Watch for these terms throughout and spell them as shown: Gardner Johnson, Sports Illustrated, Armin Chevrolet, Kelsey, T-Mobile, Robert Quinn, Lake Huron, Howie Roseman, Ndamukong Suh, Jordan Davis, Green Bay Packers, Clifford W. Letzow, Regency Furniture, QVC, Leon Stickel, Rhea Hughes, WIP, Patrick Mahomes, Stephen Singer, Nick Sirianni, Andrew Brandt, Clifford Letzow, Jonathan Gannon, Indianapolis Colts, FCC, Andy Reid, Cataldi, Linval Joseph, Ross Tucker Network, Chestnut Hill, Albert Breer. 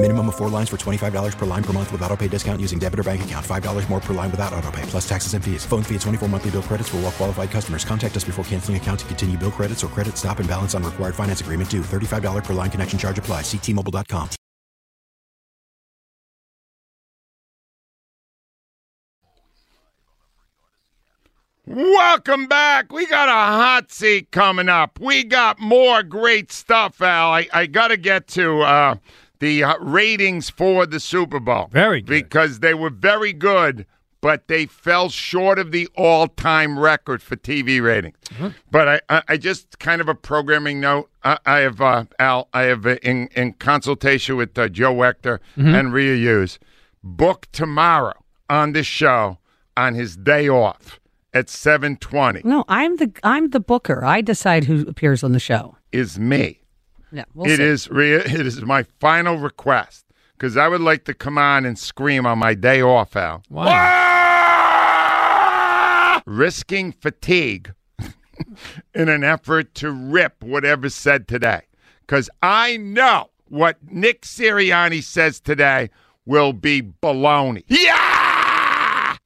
Minimum of 4 lines for $25 per line per month with autopay discount using debit or bank account. $5 more per line without autopay, plus taxes and fees. Phone fee at 24 monthly bill credits for well qualified customers. Contact us before canceling account to continue bill credits or credit stop and balance on required finance agreement due. $35 per line connection charge applies. See T-Mobile.com. Welcome back. We got a hot seat coming up. We got more great stuff, Al. I got to get to... The ratings for the Super Bowl. Very good. Because they were very good, but they fell short of the all-time record for TV ratings. Mm-hmm. But I just kind of a programming note. I have, in consultation with Joe Wechter and Rhea Hughes, book tomorrow on the show on his day off at 7:20. No, I'm the booker. I decide who appears on the show. Is me. Yeah, it is my final request, because I would like to come on and scream on my day off, Al. Wow. Ah! Risking fatigue in an effort to rip whatever's said today, because I know what Nick Sirianni says today will be baloney. Yeah!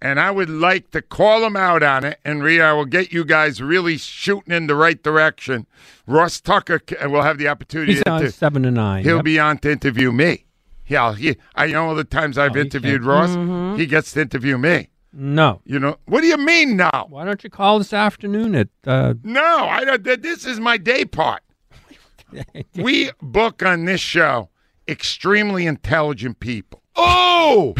And I would like to call him out on it, and Rhea, I will get you guys really shooting in the right direction. Ross Tucker will have the opportunity. He's on 7 to 9. He'll be on to interview me. Yeah, I know all the times I've interviewed Ross, he gets to interview me. No. You know, what do you mean no? Why don't you call this afternoon at... No, I don't. This is my day part. We book on this show extremely intelligent people. Oh!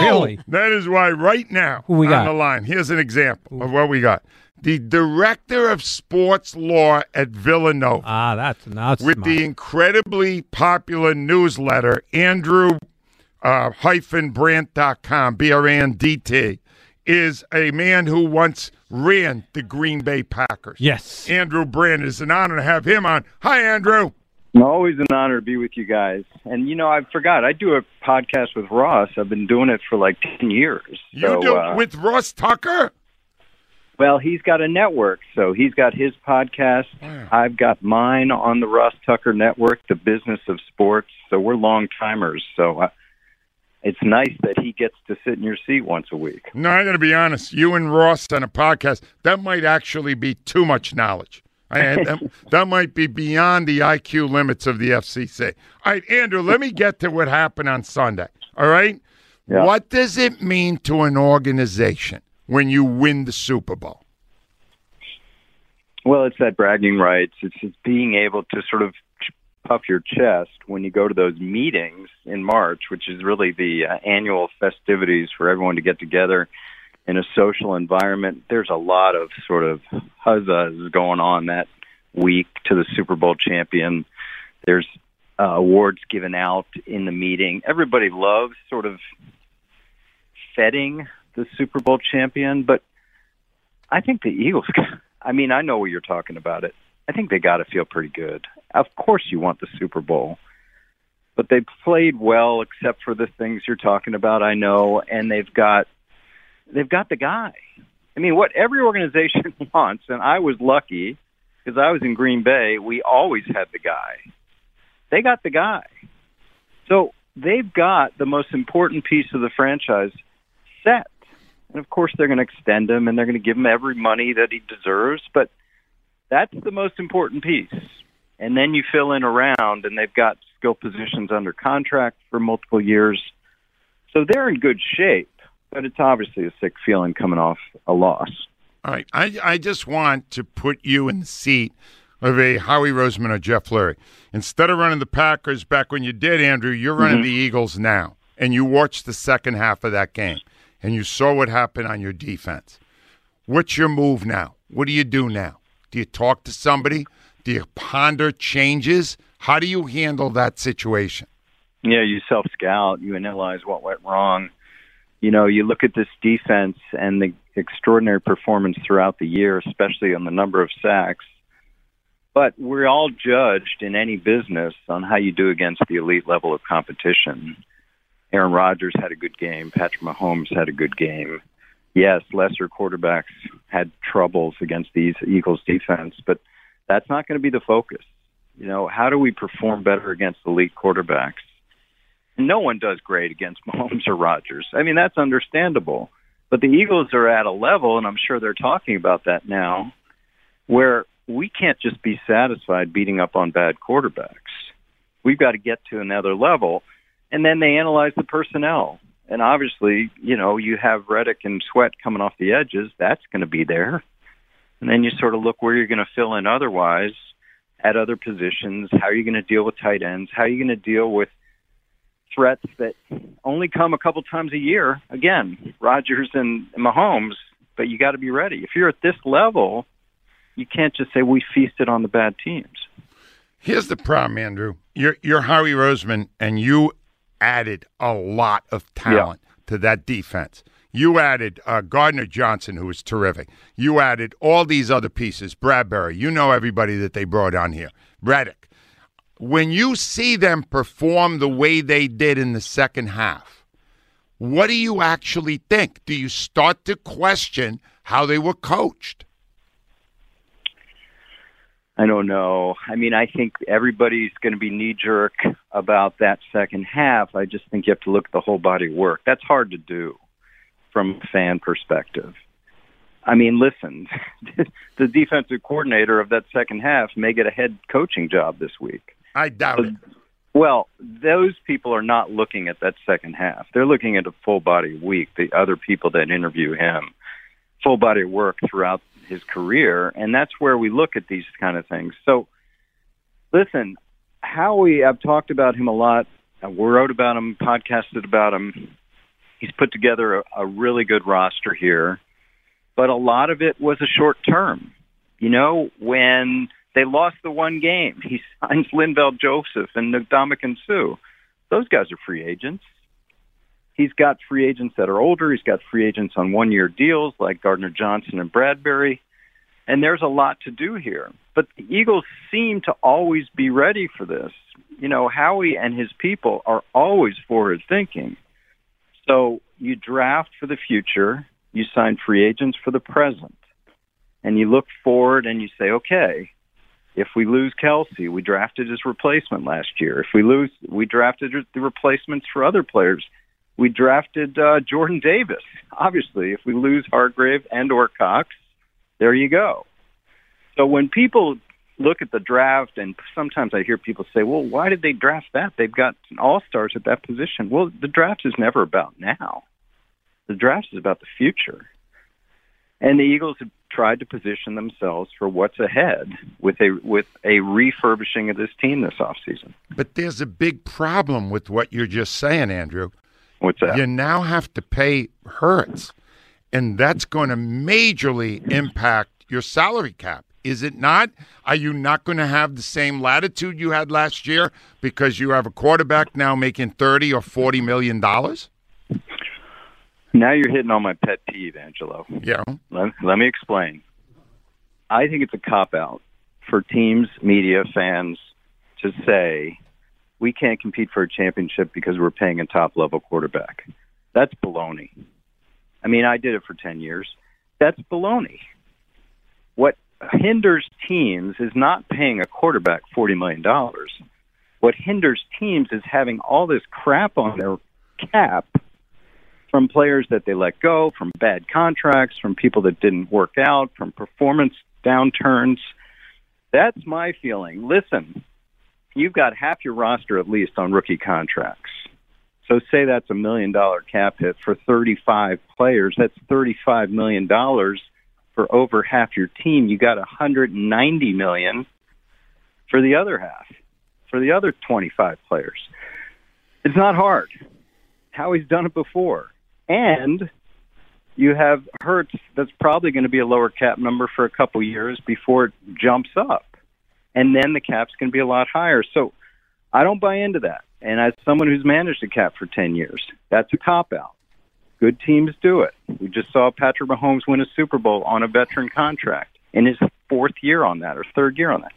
Really? That is why right now the line, here's an example of what we got. The director of sports law at Villanova. Ah, that's not smart. With the incredibly popular newsletter, Andrew-Brandt.com, BRANDT, is a man who once ran the Green Bay Packers. Yes. Andrew Brandt. It's an honor to have him on. Hi, Andrew. Always an honor to be with you guys. And, you know, I forgot. I do a podcast with Ross. I've been doing it for like 10 years. So, you do it with Ross Tucker? Well, he's got a network. So he's got his podcast. Wow. I've got mine on the Ross Tucker Network, The Business of Sports. So we're long-timers. So it's nice that he gets to sit in your seat once a week. No, I'm going to be honest. You and Ross on a podcast, that might actually be too much knowledge. That might be beyond the IQ limits of the FCC. All right, Andrew, let me get to what happened on Sunday, all right? Yeah. What does it mean to an organization when you win the Super Bowl? Well, it's that bragging rights. It's being able to sort of puff your chest when you go to those meetings in March, which is really the annual festivities for everyone to get together. In a social environment, there's a lot of sort of huzzas going on that week to the Super Bowl champion. There's awards given out in the meeting. Everybody loves sort of feting the Super Bowl champion, but I think the Eagles, I mean, I know what you're talking about it. I think they got to feel pretty good. Of course you want the Super Bowl. But they played well except for the things you're talking about, I know, and they've got the guy. I mean, what every organization wants, and I was lucky because I was in Green Bay, we always had the guy. They got the guy. So they've got the most important piece of the franchise set. And, of course, they're going to extend him, and they're going to give him every money that he deserves. But that's the most important piece. And then you fill in around, and they've got skill positions under contract for multiple years. So they're in good shape. But it's obviously a sick feeling coming off a loss. All right. I just want to put you in the seat of a Howie Roseman or Jeff Lurie. Instead of running the Packers back when you did, Andrew, you're running the Eagles now. And you watched the second half of that game. And you saw what happened on your defense. What's your move now? What do you do now? Do you talk to somebody? Do you ponder changes? How do you handle that situation? Yeah, you self-scout. You analyze what went wrong. You know, you look at this defense and the extraordinary performance throughout the year, especially on the number of sacks. But we're all judged in any business on how you do against the elite level of competition. Aaron Rodgers had a good game. Patrick Mahomes had a good game. Yes, lesser quarterbacks had troubles against these Eagles defense, but that's not going to be the focus. You know, how do we perform better against elite quarterbacks? No one does great against Mahomes or Rodgers. I mean, that's understandable. But the Eagles are at a level, and I'm sure they're talking about that now, where we can't just be satisfied beating up on bad quarterbacks. We've got to get to another level. And then they analyze the personnel. And obviously, you know, you have Reddick and Sweat coming off the edges. That's going to be there. And then you sort of look where you're going to fill in otherwise at other positions. How are you going to deal with tight ends? How are you going to deal with threats that only come a couple times a year? Again, Rodgers and Mahomes, but you got to be ready. If you're at this level, you can't just say we feasted on the bad teams. Here's the problem, Andrew. You're Howie Roseman, and you added a lot of talent to that defense. You added Gardner Johnson, who was terrific. You added all these other pieces. Bradbury, you know everybody that they brought on here. Reddick. When you see them perform the way they did in the second half, what do you actually think? Do you start to question how they were coached? I don't know. I mean, I think everybody's going to be knee-jerk about that second half. I just think you have to look at the whole body of work. That's hard to do from a fan perspective. I mean, listen, the defensive coordinator of that second half may get a head coaching job this week. I doubt it. Well, those people are not looking at that second half. They're looking at a full body week, the other people that interview him, full body work throughout his career, and that's where we look at these kind of things. So, listen, Howie, I've talked about him a lot. I wrote about him, podcasted about him. He's put together a really good roster here, but a lot of it was a short term. You know, when they lost the one game, he signs Linval Joseph and Ndamukong and Suh. Those guys are free agents. He's got free agents that are older. He's got free agents on one-year deals like Gardner Johnson and Bradbury. And there's a lot to do here. But the Eagles seem to always be ready for this. You know, Howie and his people are always forward-thinking. So you draft for the future. You sign free agents for the present. And you look forward and you say, okay, if we lose Kelsey, we drafted his replacement last year. If we lose, we drafted the replacements for other players. We drafted Jordan Davis. Obviously, if we lose Hargrave and or Cox, there you go. So when people look at the draft, and sometimes I hear people say, well, why did they draft that? They've got all-stars at that position. Well, the draft is never about now. The draft is about the future. And the Eagles have tried to position themselves for what's ahead with a refurbishing of this team this offseason. But there's a big problem with what you're just saying, Andrew. What's that? You now have to pay Hurts, and that's going to majorly impact your salary cap, is it not? Are you not going to have the same latitude you had last year because you have a quarterback now making $30 or $40 million? Now you're hitting on my pet peeve, Angelo. Yeah. Let me explain. I think it's a cop-out for teams, media, fans to say, we can't compete for a championship because we're paying a top-level quarterback. That's baloney. I mean, I did it for 10 years. That's baloney. What hinders teams is not paying a quarterback $40 million. What hinders teams is having all this crap on their cap from players that they let go, from bad contracts, from people that didn't work out, from performance downturns. That's my feeling. Listen, you've got half your roster at least on rookie contracts. So say that's $1 million cap hit for 35 players. That's $35 million for over half your team. You got $190 million for the other half, for the other 25 players. It's not hard. Howie's done it before. And you have Hurts that's probably going to be a lower cap number for a couple years before it jumps up. And then the cap's going to be a lot higher. So I don't buy into that. And as someone who's managed a cap for 10 years, that's a cop-out. Good teams do it. We just saw Patrick Mahomes win a Super Bowl on a veteran contract in his fourth year on that or third year on that.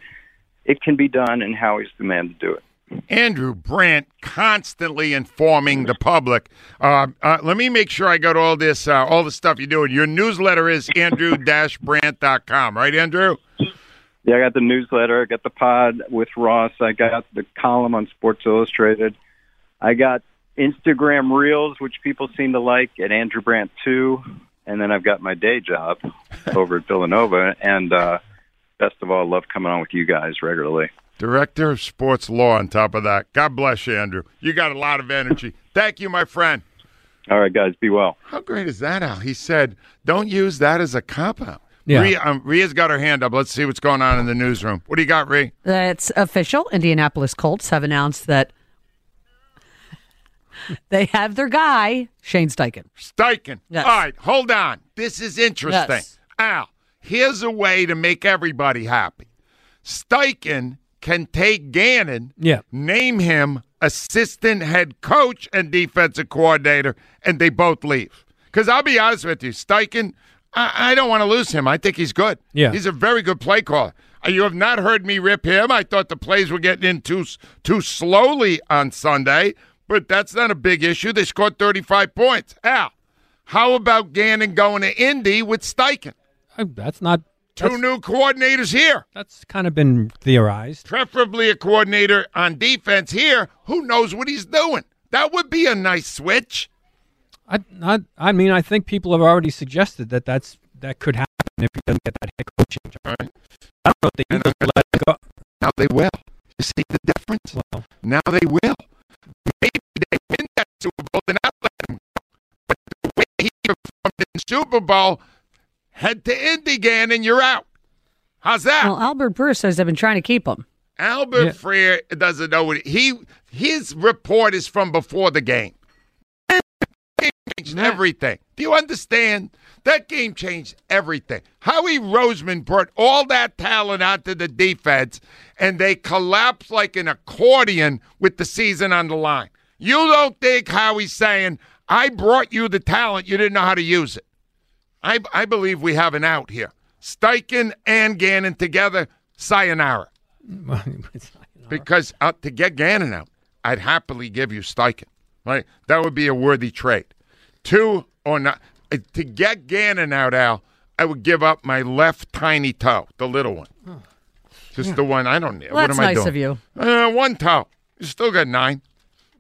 It can be done, and Howie's the man to do it. Andrew Brandt constantly informing the public. Let me make sure I got all this, all the stuff you're doing. Your newsletter is andrew-brandt.com, right, Andrew? Yeah, I got the newsletter. I got the pod with Ross. I got the column on Sports Illustrated. I got Instagram Reels, which people seem to like, at Andrew Brandt 2. And then I've got my day job over at Villanova. And best of all, I love coming on with you guys regularly. Director of Sports Law on top of that. God bless you, Andrew. You got a lot of energy. Thank you, my friend. All right, guys, be well. How great is that, Al? He said, don't use that as a cop-out. Yeah. Rhea's got her hand up. Let's see what's going on in the newsroom. What do you got, Rhea? It's official. Indianapolis Colts have announced that they have their guy, Shane Steichen. Yes. All right, hold on. This is interesting. Yes. Al, here's a way to make everybody happy. Steichen can take Gannon, name him assistant head coach and defensive coordinator, and they both leave. Because I'll be honest with you, Steichen, I don't want to lose him. I think he's good. Yeah. He's a very good play caller. You have not heard me rip him. I thought the plays were getting in too slowly on Sunday, but that's not a big issue. They scored 35 points. Al, how about Gannon going to Indy with Steichen? Two new coordinators here. That's kind of been theorized. Preferably a coordinator on defense here. Who knows what he's doing? That would be a nice switch. I mean, I think people have already suggested that could happen if he doesn't get that head coaching job. Right. I don't know if they need to let it go. Now they will. You see the difference? Well, now they will. Maybe they win that Super Bowl and not let him go. But the way he performed in the Super Bowl, head to Indy, Gannon, you're out. How's that? Well, Albert Breer says they've been trying to keep him. Albert Freer doesn't know what his report is from before the game. Changed everything. Do you understand? That game changed everything. Howie Roseman brought all that talent onto the defense, and they collapsed like an accordion with the season on the line. You don't think Howie's saying, I brought you the talent, you didn't know how to use it. I believe we have an out here. Steichen and Gannon together, sayonara. Because to get Gannon out, I'd happily give you Steichen. Right? That would be a worthy trade. Two or not. To get Gannon out, Al, I would give up my left tiny toe, the little one. Oh. Just the one. I don't know. Well, what am I doing? That's nice of you. One toe. You still got 9.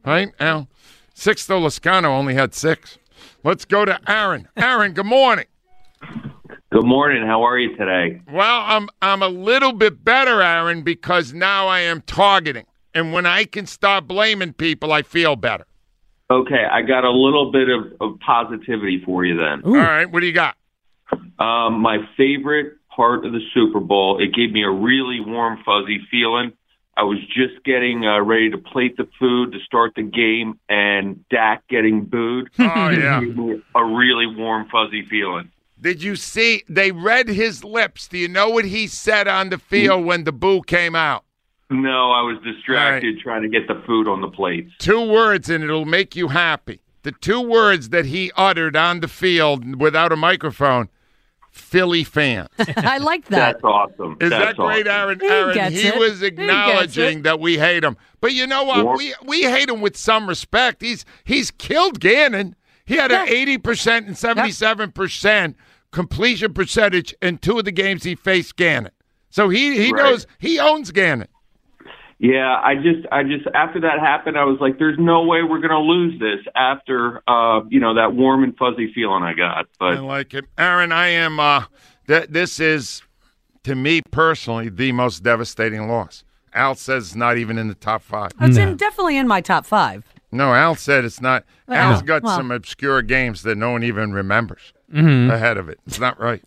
Right, Al? 6, though. Lascano only had 6. Let's go to Aaron. Aaron, good morning. Good morning. How are you today? Well, I'm a little bit better, Aaron, because now I am targeting. And when I can stop blaming people, I feel better. Okay, I got a little bit of positivity for you then. Ooh. All right, what do you got? My favorite part of the Super Bowl, it gave me a really warm, fuzzy feeling. I was just getting ready to plate the food to start the game, and Dak getting booed. Oh, yeah. It gave me a really warm, fuzzy feeling. Did you see? They read his lips. Do you know what he said on the field when the boo came out? No, I was distracted trying to get the food on the plate. 2 words, and it'll make you happy. The 2 words that he uttered on the field without a microphone, Philly fans. I like that. That's awesome. Is that great, Aaron? He was acknowledging that we hate him. But you know what? We hate him with some respect. He's killed Gannon. He had an 80% and 77% completion percentage in 2 of the games he faced Gannon. So he knows he owns Gannon. Yeah, I just after that happened, I was like, "There's no way we're going to lose this." After that warm and fuzzy feeling I got, but I like it, Aaron. I am. This is, to me personally, the most devastating loss. Al says it's not even in the top 5. It's definitely in my top 5. No, Al said it's not. Well, Al's got some obscure games that no one even remembers ahead of it. It's not right.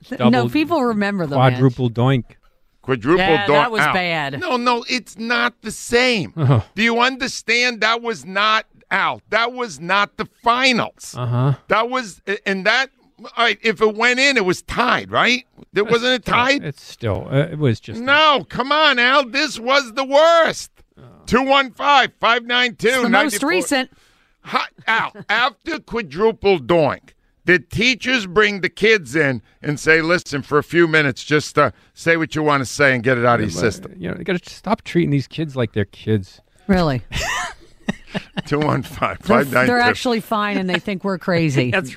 People remember them. Quadruple doink. Quadruple dog. That was bad. No, it's not the same. Uh-huh. Do you understand? That was not out. That was not the finals. Uh-huh. All right, if it went in, it was tied, right? Wasn't it tied? It was just. No, come on, Al. This was the worst. 215-592. It's the most recent. Al, after quadruple doink, did teachers bring the kids in and say, listen, for a few minutes, just say what you want to say and get it out of your system? You know, you got to stop treating these kids like they're kids. Really? 215-592. They're actually fine, and they think we're crazy. That's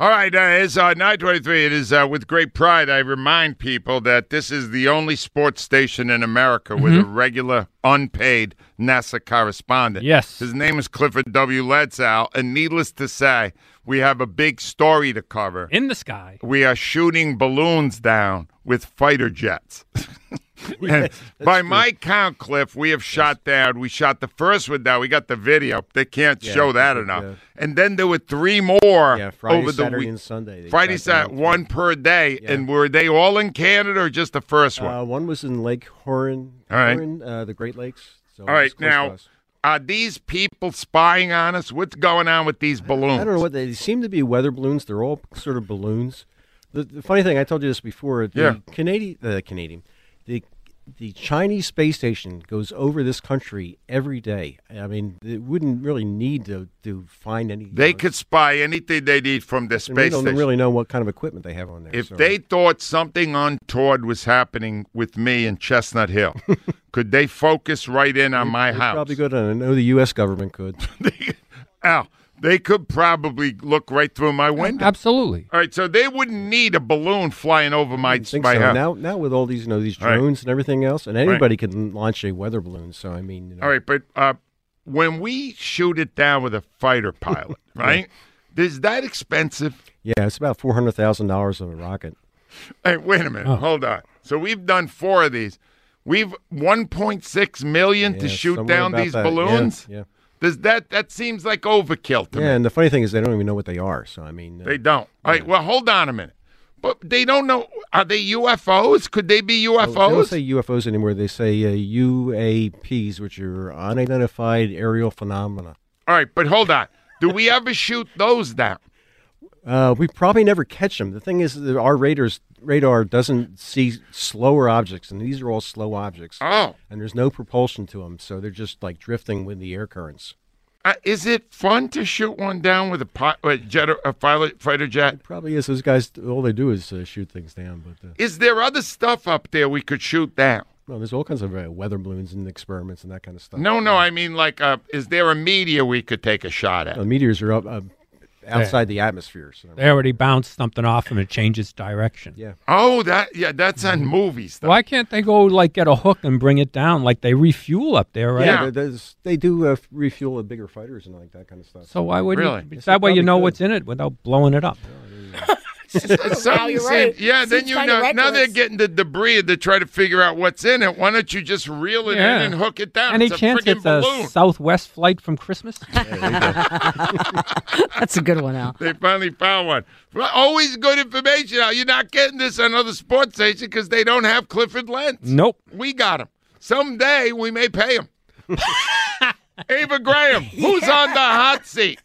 All right, it's 9:23. It is with great pride I remind people that this is the only sports station in America with a regular, unpaid NASA correspondent. Yes. His name is Clifford W. Letzow, and needless to say, we have a big story to cover. In the sky. We are shooting balloons down with fighter jets. My count, Cliff, we have shot down. We shot the first one down. We got the video. They can't show that enough. Yeah. And then there were three more Friday, over the Saturday week. And Sunday. Friday, Saturday, one per day. Yeah. And were they all in Canada or just the first one? One was in Lake Huron, the Great Lakes. So all right, now, are these people spying on us? What's going on with these balloons? I don't know. They seem to be weather balloons. They're all sort of balloons. The funny thing, I told you this before. The Chinese space station goes over this country every day. I mean, it wouldn't really need to find any. They could spy anything they need from the space station. They don't really know what kind of equipment they have on there. If they thought something untoward was happening with me in Chestnut Hill, could they focus right in on my house? Probably could. I know the U.S. government could. Al, they could probably look right through my window. Absolutely. All right, so they wouldn't need a balloon flying over my house. Now with all these, these drones and everything else, and anybody can launch a weather balloon. So I mean, all right, but when we shoot it down with a fighter pilot, right? Is that expensive? Yeah, it's about $400,000 of a rocket. Hey, wait a minute, hold on. So we've done four of these. We've $1.6 million to shoot down these balloons. Yeah. Does that seems like overkill to me. Yeah, and the funny thing is they don't even know what they are. So, I mean. They don't. All right, well, hold on a minute. But they don't know. Are they UFOs? Could they be UFOs? They don't say UFOs anymore. They say UAPs, which are unidentified aerial phenomena. All right, but hold on. Do we ever shoot those down? We probably never catch them. The thing is, our radars radar doesn't see slower objects, and these are all slow objects. Oh. And there's no propulsion to them, so they're just like drifting with the air currents. Is it fun to shoot one down with a fighter jet? It probably is. Those guys, all they do is shoot things down. But is there other stuff up there we could shoot down? No, there's all kinds of weather balloons and experiments and that kind of stuff. No, I mean, like, is there a meteor we could take a shot at? No, meteors are up outside the atmosphere. So they already bounce something off and it changes direction. Yeah. Oh, that's on movie stuff. Why can't they go, like, get a hook and bring it down? Like, they refuel up there, right? Yeah, they do refuel the bigger fighters and, like, that kind of stuff. So why wouldn't you? Yes, that way you know what's in it without blowing it up. Yeah, right. Yeah, then you know. Reckless. Now they're getting the debris to try to figure out what's in it. Why don't you just reel it in and hook it down? Any chance it's a Southwest flight from Christmas? That's a good one, Al. They finally found one. Always good information, Al. You're not getting this on other sports stations because they don't have Clifford Lentz. Nope. We got him. Someday we may pay him. Ava Graham, who's on the hot seat?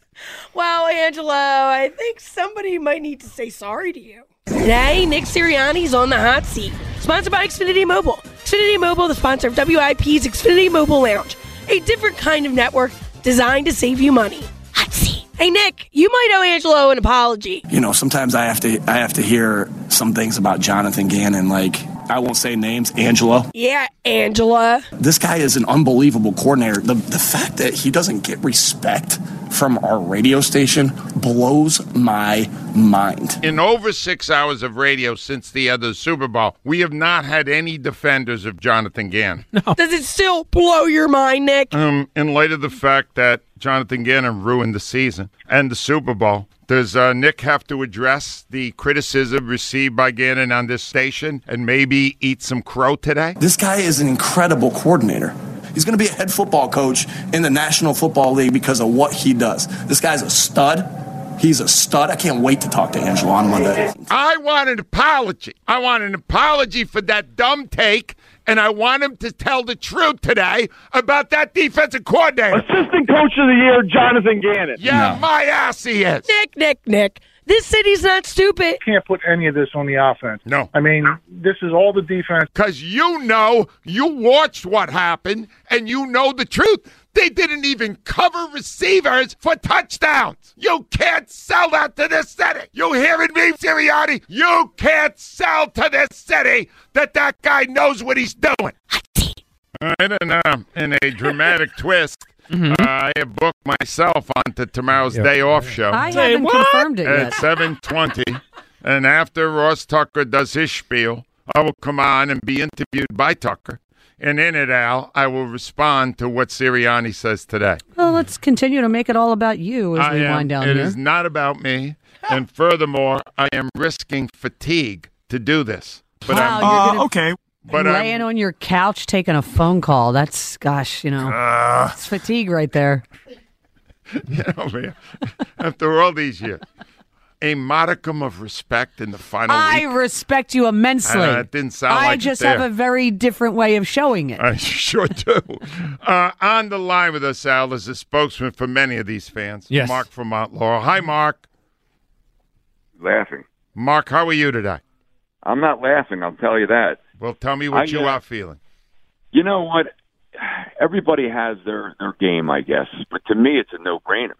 Well, Angelo, I think somebody might need to say sorry to you. Today, Nick Sirianni's on the hot seat. Sponsored by Xfinity Mobile. Xfinity Mobile, the sponsor of WIP's Xfinity Mobile Lounge. A different kind of network designed to save you money. Hot seat. Hey, Nick, you might owe Angelo an apology. You know, sometimes I have to hear some things about Jonathan Gannon, like... I won't say names, Angela. Yeah, Angela. This guy is an unbelievable coordinator. The fact that he doesn't get respect from our radio station blows my mind. In over 6 hours of radio since the other Super Bowl, we have not had any defenders of Jonathan Gannon. No. Does it still blow your mind, Nick? In light of the fact that Jonathan Gannon ruined the season and the Super Bowl, does Nick have to address the criticism received by Gannon on this station and maybe eat some crow today? This guy is an incredible coordinator. He's going to be a head football coach in the National Football League because of what he does. This guy's a stud. He's a stud. I can't wait to talk to Angela on Monday. I want an apology. I want an apology for that dumb take. And I want him to tell the truth today about that defensive coordinator. Assistant Coach of the Year, Jonathan Gannon. Yeah, my ass he is. Nick. This city's not stupid. Can't put any of this on the offense. No. I mean, this is all the defense. Because you know, you watched what happened, and you know the truth. They didn't even cover receivers for touchdowns. You can't sell that to this city. You hearing me, Sirianni? You can't sell to this city that guy knows what he's doing. In a dramatic twist, I have booked myself onto tomorrow's Day Off show. I haven't confirmed it yet. At 7:20, and after Ross Tucker does his spiel, I will come on and be interviewed by Tucker. And in it, Al, I will respond to what Sirianni says today. Well, let's continue to make it all about you as we wind down here. It is not about me. And furthermore, I am risking fatigue to do this. But I'm laying on your couch taking a phone call. That's, gosh, you know, it's fatigue right there. Man, after all these years. A modicum of respect in the final week. I respect you immensely. It didn't sound like it. I just have a very different way of showing it. I sure do. On the line with us, Al, is a spokesman for many of these fans. Yes. Mark from Mount Laurel. Hi, Mark. Laughing. Mark, how are you today? I'm not laughing, I'll tell you that. Well, tell me what you are feeling. You know what? Everybody has their game, I guess. But to me, it's a no-brainer.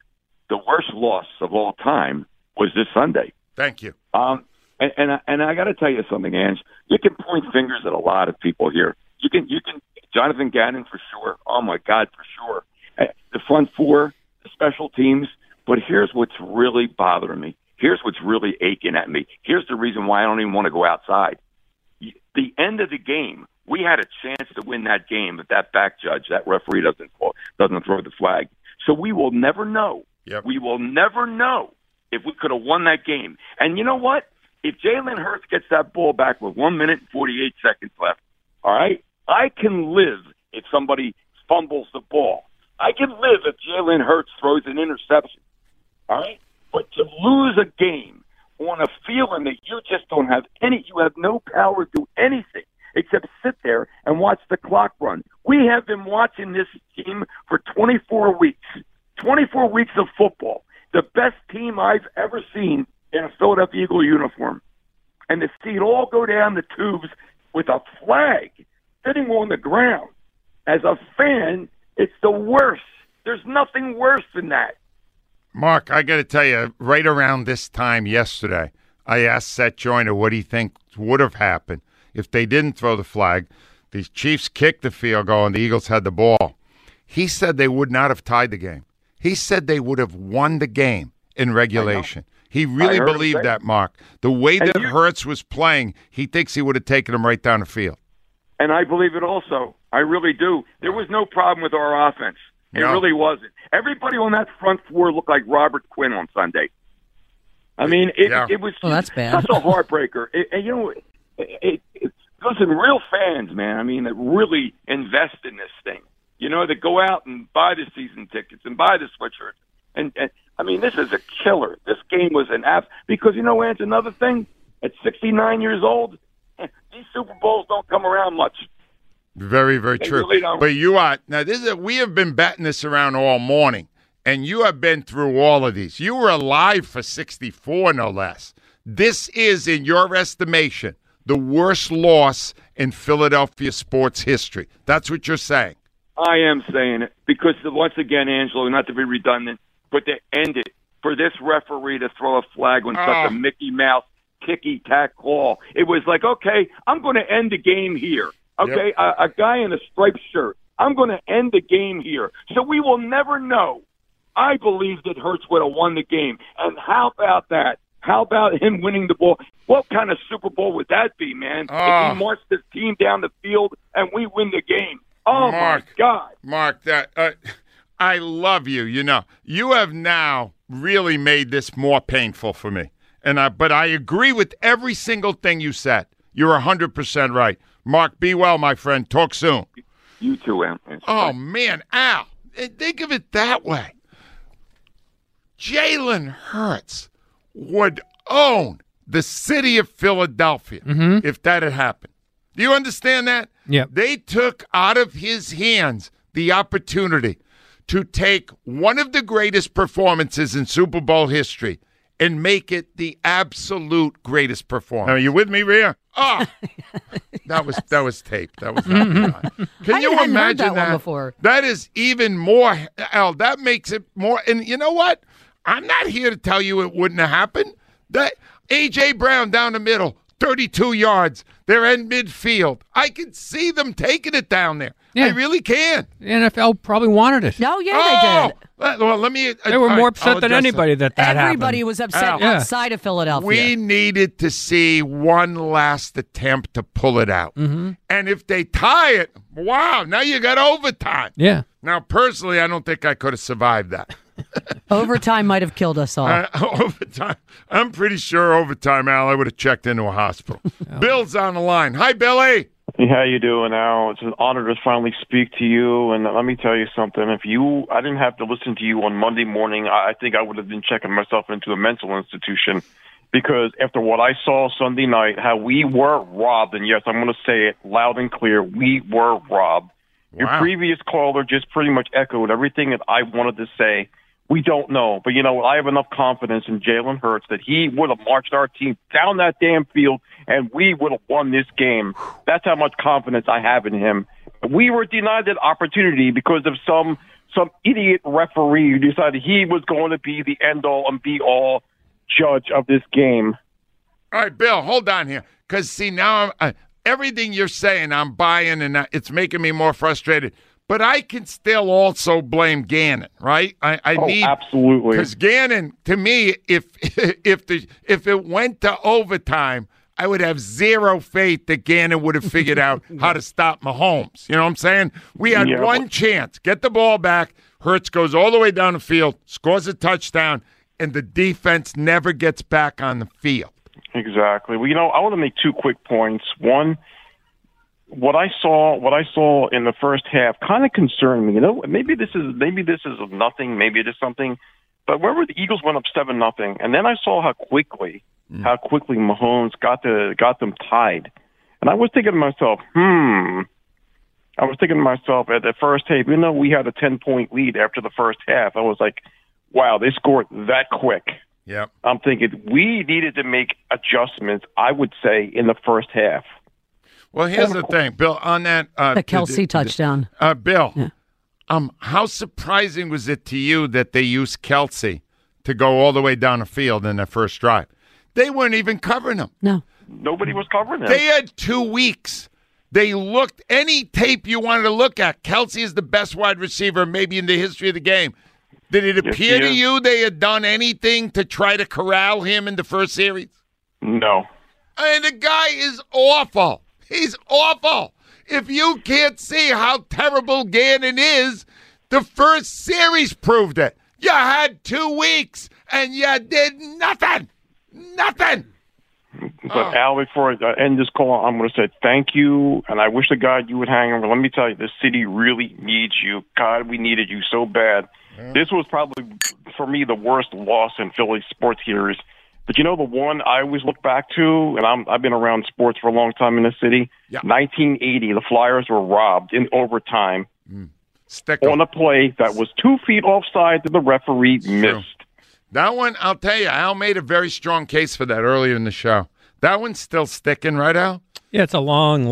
The worst loss of all time was this Sunday. Thank you. And I got to tell you something, Ange. You can point fingers at a lot of people here. You can Jonathan Gannon for sure. Oh, my God, for sure. The front four, the special teams. But here's what's really bothering me. Here's what's really aching at me. Here's the reason why I don't even want to go outside. The end of the game, we had a chance to win that game, but that back judge, that referee doesn't throw the flag. So we will never know. Yep. We will never know if we could have won that game. And you know what? If Jalen Hurts gets that ball back with 1 minute and 48 seconds left, all right, I can live if somebody fumbles the ball. I can live if Jalen Hurts throws an interception, all right? But to lose a game on a feeling that you just don't have any, you have no power to do anything except sit there and watch the clock run. We have been watching this team for 24 weeks of football. The best team I've ever seen in a Philadelphia Eagle uniform. and to see it all go down the tubes with a flag sitting on the ground. As a fan, it's the worst. There's nothing worse than that. Mark, I got to tell you, right around this time yesterday, I asked Seth Joyner what he thinks would have happened if they didn't throw the flag. The Chiefs kicked the field goal and the Eagles had the ball. He said they would not have tied the game. He said they would have won the game in regulation. He really believed that, Mark. The way that Hurts was playing, he thinks he would have taken him right down the field. And I believe it also. I really do. There was no problem with our offense. It really wasn't. Everybody on that front four looked like Robert Quinn on Sunday. I mean, it was that's bad. Such a heartbreaker. Listen, real fans, man, I mean, that really invest in this thing. You know, that go out and buy the season tickets and buy the sweatshirts. And I mean, this is a killer. This game was an app. Because, you know, Ant, another thing, at 69 years old, these Super Bowls don't come around much. Very, very true. Really but you are – now, this is we have been batting this around all morning, and you have been through all of these. You were alive for 64, no less. This is, in your estimation, the worst loss in Philadelphia sports history. That's what you're saying. I am saying it because, once again, Angelo, not to be redundant, but to end it, for this referee to throw a flag on such a Mickey Mouse ticky-tack call, it was like, okay, I'm going to end the game here. Okay, yep. a guy in a striped shirt. I'm going to end the game here. So we will never know. I believe that Hurts would have won the game. And how about that? How about him winning the ball? What kind of Super Bowl would that be, man? If he marched his team down the field and we win the game. Oh, Mark, my God. Mark, that I love you. You know, you have now really made this more painful for me. And but I agree with every single thing you said. You're 100% right. Mark, be well, my friend. Talk soon. You too, Al. Oh, man, Al. Think of it that way. Jalen Hurts would own the city of Philadelphia if that had happened. Do you understand that? Yeah. They took out of his hands the opportunity to take one of the greatest performances in Super Bowl history and make it the absolute greatest performance. Are you with me, Rhea? Oh, that was taped. That was not Can I you imagine that? One before. That is even more. Al, that makes it more. And you know what? I'm not here to tell you it wouldn't have happened. That A.J. Brown down the middle, 32 yards. They're in midfield. I can see them taking it down there. Yeah. I really can. The NFL probably wanted it. No, they did. Well, let me. They were more upset than anybody that happened. Everybody was upset outside of Philadelphia. We needed to see one last attempt to pull it out. Mm-hmm. And if they tie it, wow, now you got overtime. Yeah. Now, personally, I don't think I could have survived that. Overtime might have killed us all. Overtime. I'm pretty sure overtime, Al, I would have checked into a hospital. Bill's on the line. Hi, Billy. Hey, how you doing, Al? It's an honor to finally speak to you. And let me tell you something. I didn't have to listen to you on Monday morning, I think I would have been checking myself into a mental institution. Because after what I saw Sunday night, how we were robbed. And yes, I'm going to say it loud and clear. We were robbed. Wow. Your previous caller just pretty much echoed everything that I wanted to say. We don't know. But, you know, I have enough confidence in Jalen Hurts that he would have marched our team down that damn field and we would have won this game. That's how much confidence I have in him. We were denied that opportunity because of some idiot referee who decided he was going to be the end-all and be-all judge of this game. All right, Bill, hold on here. Because, see, now everything you're saying I'm buying and it's making me more frustrated. But I can still also blame Gannon, right? I need absolutely, because Gannon, to me, if it went to overtime, I would have zero faith that Gannon would have figured out how to stop Mahomes. You know what I'm saying? We had one chance. Get the ball back. Hurts goes all the way down the field, scores a touchdown, and the defense never gets back on the field. Exactly. Well, you know, I want to make two quick points. One, what I saw in the first half kind of concerned me. You know, maybe this is nothing, maybe it is something. But remember, the Eagles went up 7-0, and then I saw how quickly Mahomes got them tied. And I was thinking to myself, at the first half, you know, we had a 10-point lead after the first half. I was like, wow, they scored that quick. Yeah, I'm thinking we needed to make adjustments, I would say, in the first half. Well, here's the thing, Bill, on that... the Kelsey touchdown. Bill, yeah. How surprising was it to you that they used Kelsey to go all the way down the field in their first drive? They weren't even covering him. No. Nobody was covering him. They had 2 weeks. They looked any tape you wanted to look at. Kelsey is the best wide receiver maybe in the history of the game. Did it appear to you they had done anything to try to corral him in the first series? No. And the guy is awful. He's awful. If you can't see how terrible Gannon is, the first series proved it. You had 2 weeks, and you did nothing. Nothing. But, Al, before I end this call, I'm going to say thank you, and I wish to God you would hang on. But let me tell you, this city really needs you. God, we needed you so bad. This was probably, for me, the worst loss in Philly sports years. But you know the one I always look back to, and I've been around sports for a long time in this city, 1980, the Flyers were robbed in overtime on a play that was 2 feet offside that the referee missed. That one, I'll tell you, Al made a very strong case for that earlier in the show. That one's still sticking, right, Al? Yeah, it's a long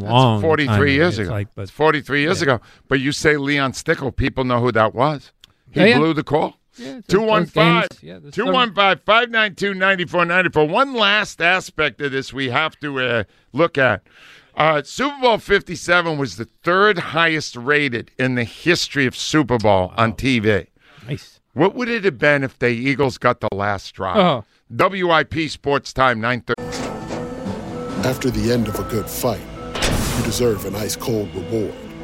That's 43 time. Years it's ago. Like, but, it's 43 years ago. But you say Leon Stickel, people know who that was. He blew the call. 215-592-9494. One last aspect of this we have to look at. Super Bowl 57 was the third highest rated in the history of Super Bowl on TV. Nice. What would it have been if the Eagles got the last drive? Oh. WIP Sports Time, 9:30. After the end of a good fight, you deserve an ice-cold reward.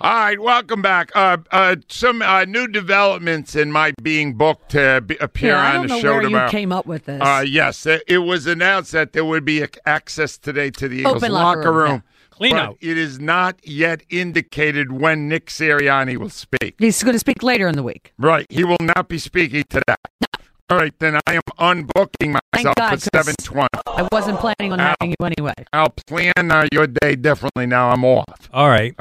All right, welcome back. Some new developments in my being booked to appear on the show tomorrow. I don't know where you came up with this. Yes, it was announced that there would be access today to the Eagles locker room. Yeah. Clean out. It is not yet indicated when Nick Sirianni will speak. He's going to speak later in the week. Right, he will not be speaking today. All right, then I am unbooking myself at 7:20. I wasn't planning on having you anyway. I'll plan your day differently now. I'm off. All right.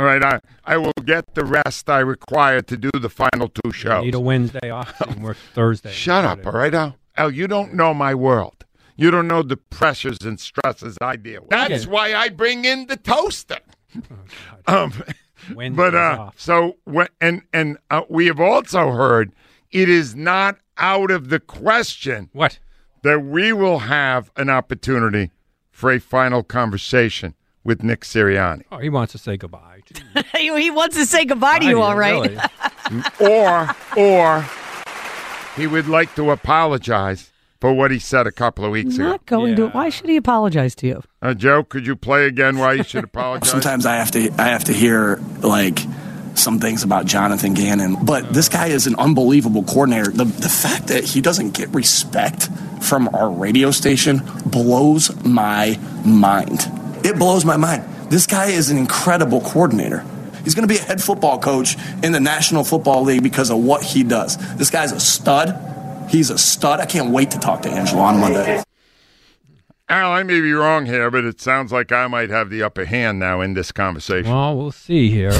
I will get the rest I require to do the final 2 shows. You need a Wednesday off and work Thursday. Shut up, all right, Al? Al, you don't know my world. You don't know the pressures and stresses I deal with. That's why I bring in the toaster. So we have also heard it is not out of the question that we will have an opportunity for a final conversation with Nick Sirianni. Oh, he wants to say goodbye. He wants to say goodbye to you, all right. Really. or he would like to apologize for what he said a couple of weeks ago. Not going to. Why should he apologize to you? Joe, could you play again why you should apologize? Sometimes I have to hear, like, some things about Jonathan Gannon, but this guy is an unbelievable coordinator. The fact that he doesn't get respect from our radio station blows my mind. It blows my mind. This guy is an incredible coordinator. He's going to be a head football coach in the National Football League because of what he does. This guy's a stud. He's a stud. I can't wait to talk to Angela on Monday. Al, I may be wrong here, but it sounds like I might have the upper hand now in this conversation. Well, we'll see here.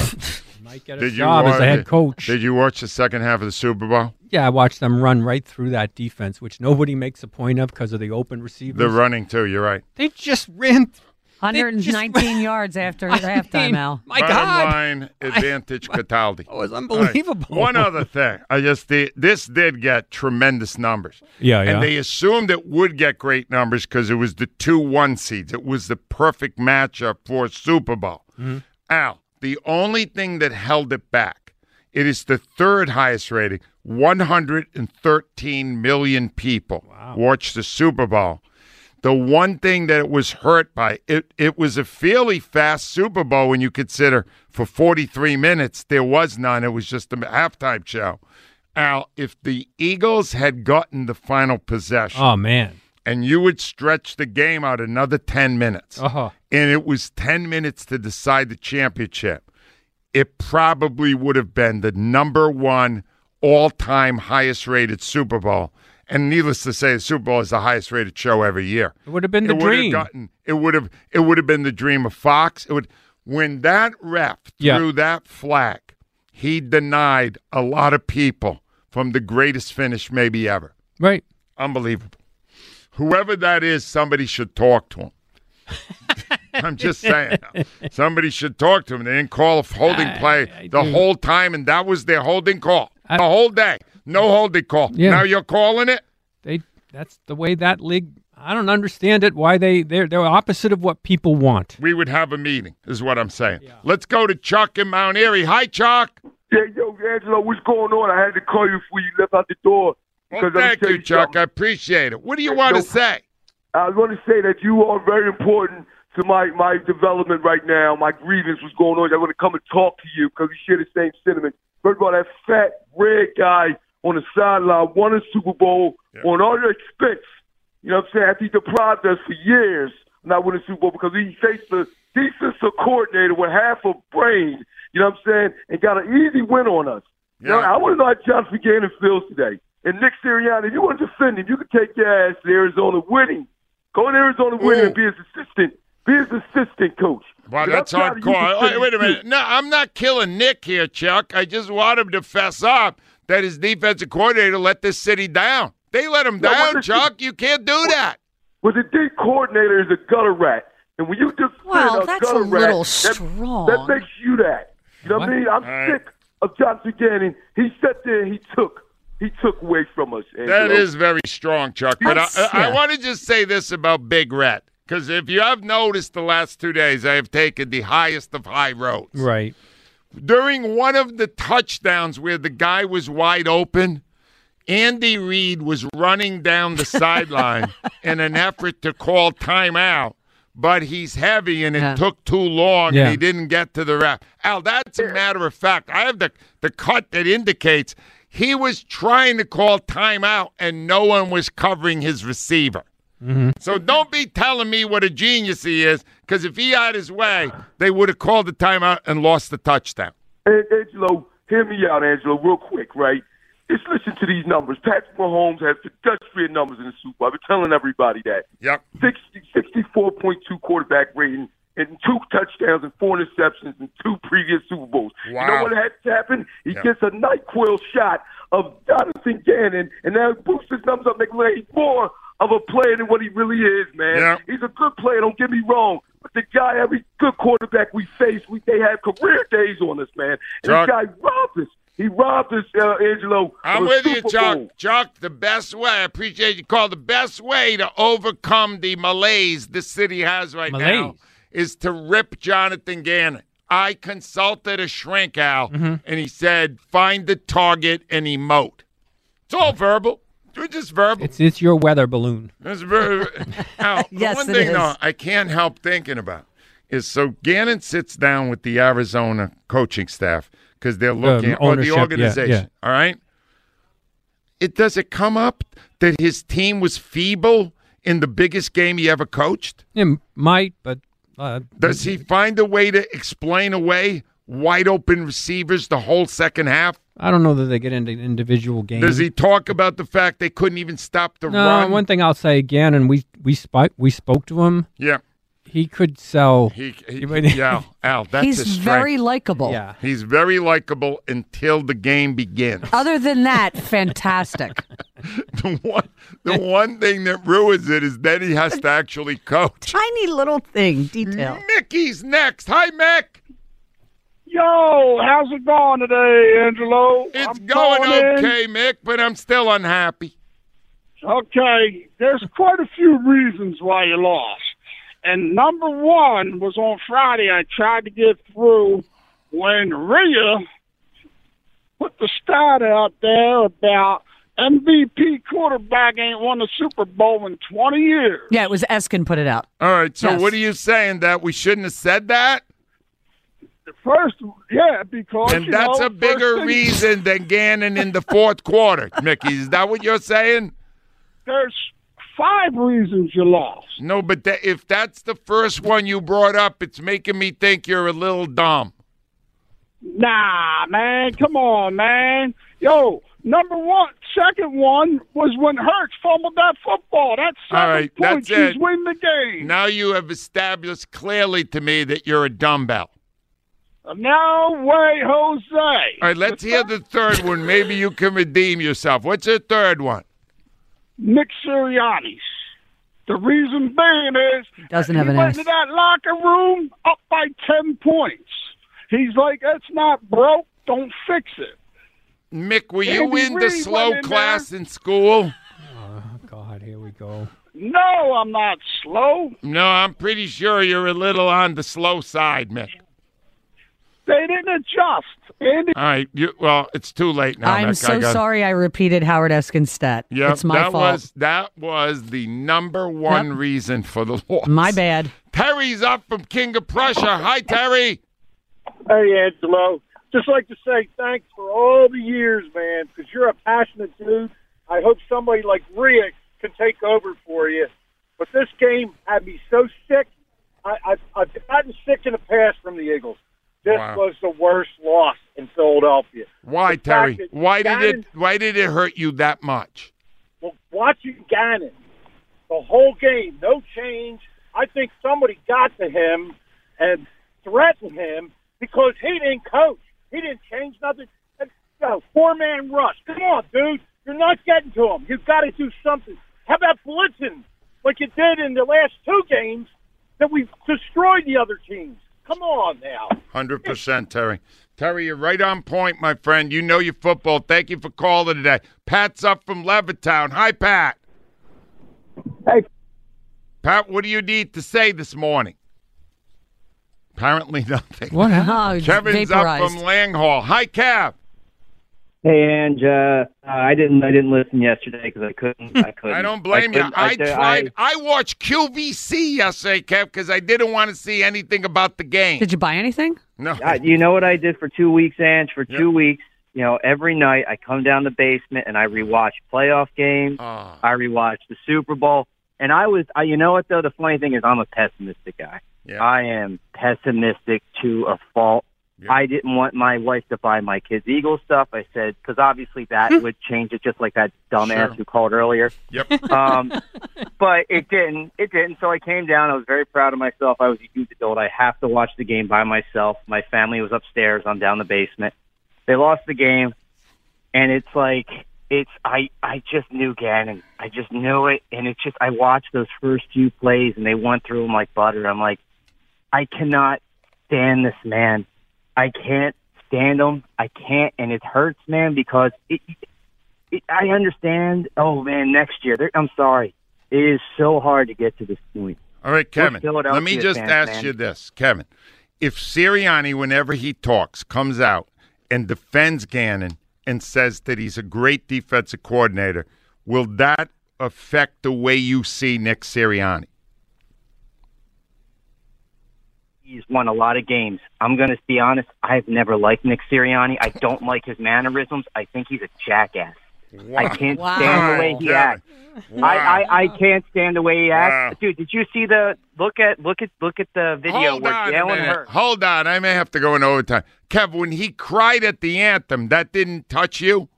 Did you watch as a head coach. Did you watch the second half of the Super Bowl? Yeah, I watched them run right through that defense, which nobody makes a point of because of the open receivers. They're running, too. You're right. They just ran. 119 yards after halftime, Al. My God. Bottom line, advantage Cataldi. Oh, it's unbelievable. Right. One other thing. This did get tremendous numbers. Yeah, yeah. And they assumed it would get great numbers because it was the 2-1 seeds. It was the perfect matchup for Super Bowl. Mm-hmm. Al, the only thing that held it back, it is the third highest rating. 113 million people watched the Super Bowl. The one thing that it was hurt by, it was a fairly fast Super Bowl when you consider for 43 minutes there was none. It was just a halftime show. Al, if the Eagles had gotten the final possession, oh man, and you would stretch the game out another 10 minutes, and it was 10 minutes to decide the championship, it probably would have been the number one all-time highest-rated Super Bowl. And needless to say, the Super Bowl is the highest-rated show every year. It would have been the dream. It would have been the dream of Fox. When that ref threw that flag, he denied a lot of people from the greatest finish maybe ever. Right. Unbelievable. Whoever that is, somebody should talk to him. I'm just saying. Somebody should talk to him. They didn't call a holding play the whole time, and that was their holding call. The whole day. No holding call. Yeah. Now you're calling it? That's the way that league, I don't understand it, why they're opposite of what people want. We would have a meeting, is what I'm saying. Yeah. Let's go to Chuck in Mount Airy. Hi, Chuck. Yeah, yo, Angelo, what's going on? I had to call you before you left out the door. Well, thank you, Chuck. I appreciate it. What do you want to say? I want to say that you are very important to my development right now, my grievance, what's going on. I want to come and talk to you because we share the same sentiment. First of all, that fat, red guy on the sideline won a Super Bowl on all your expense. You know what I'm saying? After he deprived us for years not winning a Super Bowl because he faced a defensive coordinator with half a brain, you know what I'm saying, and got an easy win on us. Yeah. You know, I want to know how Jonathan Gannon feels today. And Nick Sirianni, if you want to defend him, you can take your ass to Arizona winning. Go to Arizona winning and be his assistant. Be his assistant coach. Wow, that's hardcore. Wait a minute. No, I'm not killing Nick here, Chuck. I just want him to fess up that his defensive coordinator let this city down. They let him down, Chuck. You can't do that. Well, the D coordinator is a gutter rat. And when you defend a gutter rat, strong. That makes you that. You know what I mean? I'm sick of Jonathan Gannon. He sat there and he took away from us. Angelo. That is very strong, Chuck. But I want to just say this about Big Rat. Because if you have noticed the last 2 days, I have taken the highest of high roads. Right. During one of the touchdowns where the guy was wide open, Andy Reid was running down the sideline in an effort to call timeout, but he's heavy and it took too long and he didn't get to the ref. Al, that's a matter of fact. I have the cut that indicates he was trying to call timeout and no one was covering his receiver. Mm-hmm. So don't be telling me what a genius he is, because if he had his way, they would have called the timeout and lost the touchdown. Angelo, hear me out, Angelo, real quick, right? Just listen to these numbers. Patrick Mahomes has pedestrian numbers in the Super Bowl. I've been telling everybody that. Yep. 64.2 quarterback rating and 2 touchdowns and 4 interceptions in 2 previous Super Bowls. Wow. You know what has to happen? He gets a NyQuil shot of Jonathan Gannon, and now he boosts his numbers up, making like 84 of a player than what he really is, man. Yeah. He's a good player, don't get me wrong. But the guy, every good quarterback we face, they have career days on us, man. And Chuck, this guy robbed us. He robbed us, Angelo. I'm with you, Chuck. Chuck, the best way, I appreciate you call, the best way to overcome the malaise this city has now is to rip Jonathan Gannon. I consulted a shrink, Al, and he said, find the target and emote. It's all verbal. We're just verbal. It's your weather balloon. It's now, yes, one thing though I can't help thinking about is Gannon sits down with the Arizona coaching staff because they're looking at the organization. Yeah, yeah. All right. Does it come up that his team was feeble in the biggest game he ever coached? It might, but does he find a way to explain away wide open receivers the whole second half? I don't know that they get into individual games. Does he talk about the fact they couldn't even stop the run? One thing I'll say again, and we spoke to him. Yeah. He could sell. Yeah, Al, that's his strength. He's very likable. Yeah. He's very likable until the game begins. Other than that, fantastic. The one thing that ruins it is that he has to actually coach. Tiny little thing, detail. Mickey's next. Hi, Mick. Yo, how's it going today, Angelo? It's going okay, Mick, but I'm still unhappy. Okay, there's quite a few reasons why you lost. And number one was on Friday I tried to get through when Rhea put the stat out there about MVP quarterback ain't won a Super Bowl in 20 years. Yeah, it was Eskin put it out. All right, so yes. What are you saying, that we shouldn't have said that? First, yeah, because... And that's a bigger reason than Gannon in the fourth quarter, Mickey. Is that what you're saying? There's 5 reasons you lost. No, but if that's the first one you brought up, it's making me think you're a little dumb. Nah, man. Come on, man. Yo, number one, second one was when Hurts fumbled that football. That's 7 points. He's winning the game. Now you have established clearly to me that you're a dumbbell. No way, Jose. All right, let's hear the third one. Maybe you can redeem yourself. What's your third one? Nick Sirianni. The reason being is he went to that locker room up by 10 points. He's like, that's not broke. Don't fix it. Mick, were you in the slow class in school? Oh, God, here we go. No, I'm not slow. No, I'm pretty sure you're a little on the slow side, Mick. They didn't adjust. Andy. All right. Well, it's too late now. I'm so sorry I repeated Howard Eskin's stat. Yep, it's my fault. That was the number one reason for the loss. My bad. Terry's up from King of Prussia. Hi, Terry. Hey, Angelo. Just like to say thanks for all the years, man, because you're a passionate dude. I hope somebody like Rhea can take over for you. But this game had me so sick. I've gotten sick in the past from the Eagles. This was the worst loss in Philadelphia. Why, Terry? Why did it hurt you that much? Well, watching Gannon the whole game, no change. I think somebody got to him and threatened him because he didn't coach. He didn't change nothing. Four-man rush. Come on, dude. You're not getting to him. You've got to do something. How about blitzing like you did in the last 2 games that we've destroyed the other teams? Come on now. 100%, Terry. Terry, you're right on point, my friend. You know your football. Thank you for calling today. Pat's up from Levittown. Hi, Pat. Hey. Pat, what do you need to say this morning? Apparently nothing. What? Oh, Kevin's vaporized. Up from Langhall. Hi, Kev. Hey, Ange. I didn't listen yesterday because I couldn't. I don't blame you. I tried. I watched QVC yesterday, Kev, because I didn't want to see anything about the game. Did you buy anything? No. You know what I did for 2 weeks, Ange? For 2 weeks, you know, every night I come down the basement and I rewatch playoff games. I rewatch the Super Bowl, and you know what though? The funny thing is, I'm a pessimistic guy. Yeah. I am pessimistic to a fault. Yeah. I didn't want my wife to buy my kids Eagle stuff. I said, because obviously that would change it, just like that dumbass who called earlier. Yep. But it didn't. It didn't. So I came down. I was very proud of myself. I was a huge adult. I have to watch the game by myself. My family was upstairs. I'm down the basement. They lost the game, and it's like I just knew Gannon. I just knew it, and it's just I watched those first few plays, and they went through them like butter. I'm like, I cannot stand this man. I can't stand him. I can't, and it hurts, man, because I understand. Oh, man, next year. I'm sorry. It is so hard to get to this point. All right, Kevin, let me just ask you this. Kevin, if Sirianni, whenever he talks, comes out and defends Gannon and says that he's a great defensive coordinator, will that affect the way you see Nick Sirianni? He's won a lot of games. I'm going to be honest. I've never liked Nick Sirianni. I don't like his mannerisms. I think he's a jackass. Wow. I can't stand the way he acts. Wow. I can't stand the way he acts. Dude, did you see the look at the video where Jalen Hurts? Hold on, I may have to go in overtime. Kev, when he cried at the anthem, that didn't touch you?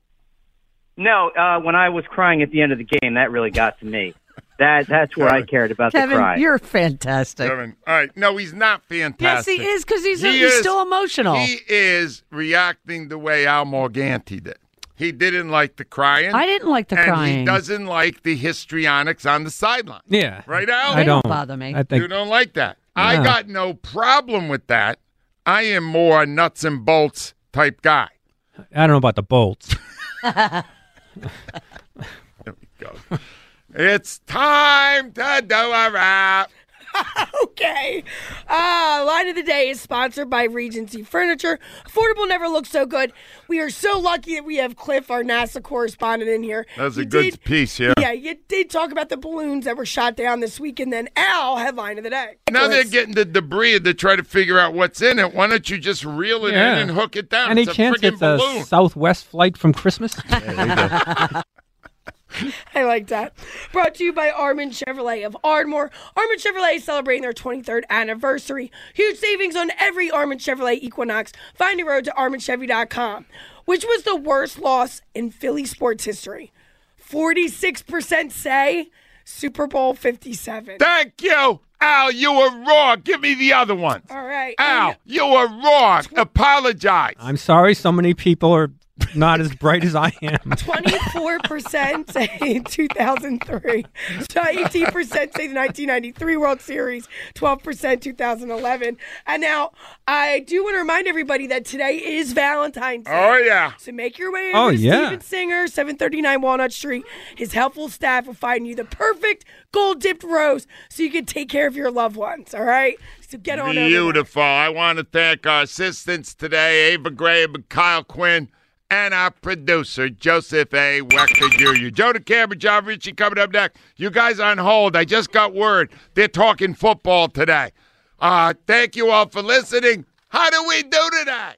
No, when I was crying at the end of the game, that really got to me. That's where Kevin. I cared about the cry. Kevin, you're fantastic. Kevin. All right. No, he's not fantastic. Yes, he is, because he's still emotional. He is reacting the way Al Morganti did. He didn't like the crying. I didn't like the crying. And he doesn't like the histrionics on the sideline. Yeah. Right, Al? They don't bother me. I think you don't like that. No. I got no problem with that. I am more nuts and bolts type guy. I don't know about the bolts. There we go. It's time to do a wrap. Okay. Line of the Day is sponsored by Regency Furniture. Affordable never looks so good. We are so lucky that we have Cliff, our NASA correspondent, in here. That's a good piece, yeah. Yeah, you did talk about the balloons that were shot down this week, and then Al had Line of the Day. Now they're getting the debris to try to figure out what's in it. Why don't you just reel it in and hook it down? Any chance it's a Southwest flight from Christmas? Yeah, there you go. I like that. Brought to you by Armin Chevrolet of Ardmore. Armin Chevrolet is celebrating their 23rd anniversary. Huge savings on every Armin Chevrolet Equinox. Find your road to ArminChevy.com. Which was the worst loss in Philly sports history? 46% say Super Bowl 57. Thank you, Al. You were wrong. Give me the other one. All right. Al, you were wrong. Apologize. I'm sorry so many people are... not as bright as I am. 24% say 2003. 18% say the 1993 World Series. 12% 2011. And now, I do want to remind everybody that today is Valentine's Day. Oh, yeah. So make your way over to Stephen Singer, 739 Walnut Street. His helpful staff will find you the perfect gold-dipped rose so you can take care of your loved ones, all right? So get on over. Beautiful. I want to thank our assistants today, Ava Graham and Kyle Quinn. And our producer, Joseph A. Wechter Jr. Joe DeCamber, John Ritchie coming up next. You guys on hold. I just got word. They're talking football today. Thank you all for listening. How do we do today?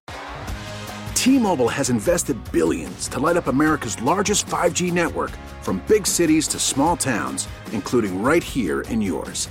T-Mobile has invested billions to light up America's largest 5G network, from big cities to small towns, including right here in yours.